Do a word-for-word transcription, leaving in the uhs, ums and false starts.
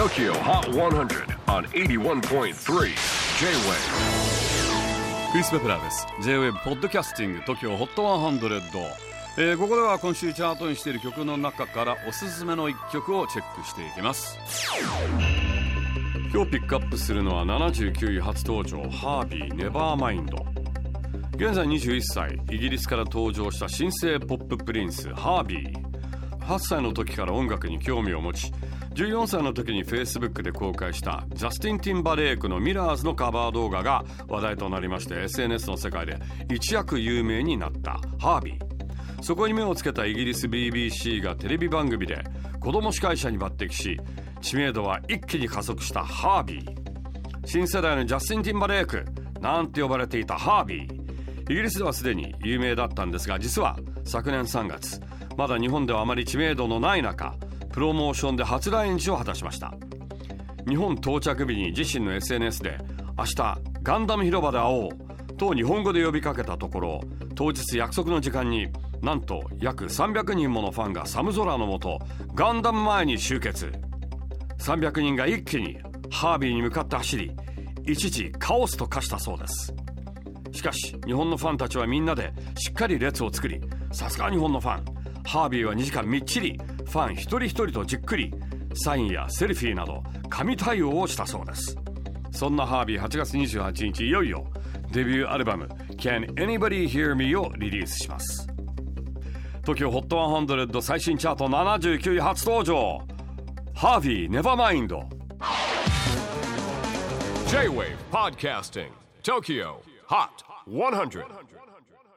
Tokyo Hot ハンドレッド on エイティワンポイントスリー J-ウェーブ クリス・ペプラーです。 J-ウェーブ ポッドキャスティング Tokyo Hot ハンドレッド、えー、ここでは今週チャートにしている曲の中からおすすめのいっきょくをチェックしていきます。今日ピックアップするのはななじゅうきゅうい初登場 エイチアールブイワイ ネバーマインド。現在にじゅういっさい、イギリスから登場した新生ポッププリンス エイチアールブイ。 はっさいの時から音楽に興味を持ち、じゅうよんさいの時に Facebook で公開したジャスティン・ティンバレークのミラーズのカバー動画が話題となりまして、 エスエヌエス の世界で一躍有名になったエイチアールブイ。そこに目をつけたイギリス ビービーシー がテレビ番組で子供司会者に抜擢し、知名度は一気に加速したエイチアールブイ。新世代のジャスティン・ティンバレークなんて呼ばれていたエイチアールブイ。イギリスではすでに有名だったんですが、実は昨年さんがつ、まだ日本ではあまり知名度のない中、プロモーションで初来日を果たしました。日本到着日に自身の エスエヌエス で明日ガンダム広場で会おうと日本語で呼びかけたところ、当日約束の時間になんと約さんびゃくにんものファンが寒空の下ガンダム前に集結。さんびゃくにんが一気にエイチアールブイに向かって走り、一時カオスと化したそうです。しかし日本のファンたちはみんなでしっかり列を作り、さすが日本のファン、エイチアールブイはにじかんみっちりファン一人一人とじっくりサインやセルフィーなど神対応をしたそうです。そんなエイチアールブイ、はちがつにじゅうはちにちいよいよデビューアルバム Can Anybody Hear Me? をリリースします。 Tokyo Hot ハンドレッド最新チャートななじゅうきゅうい初登場 エイチアールブイ Nevermind。 J-ウェーブ Podcasting Tokyo Hot ハンドレッド。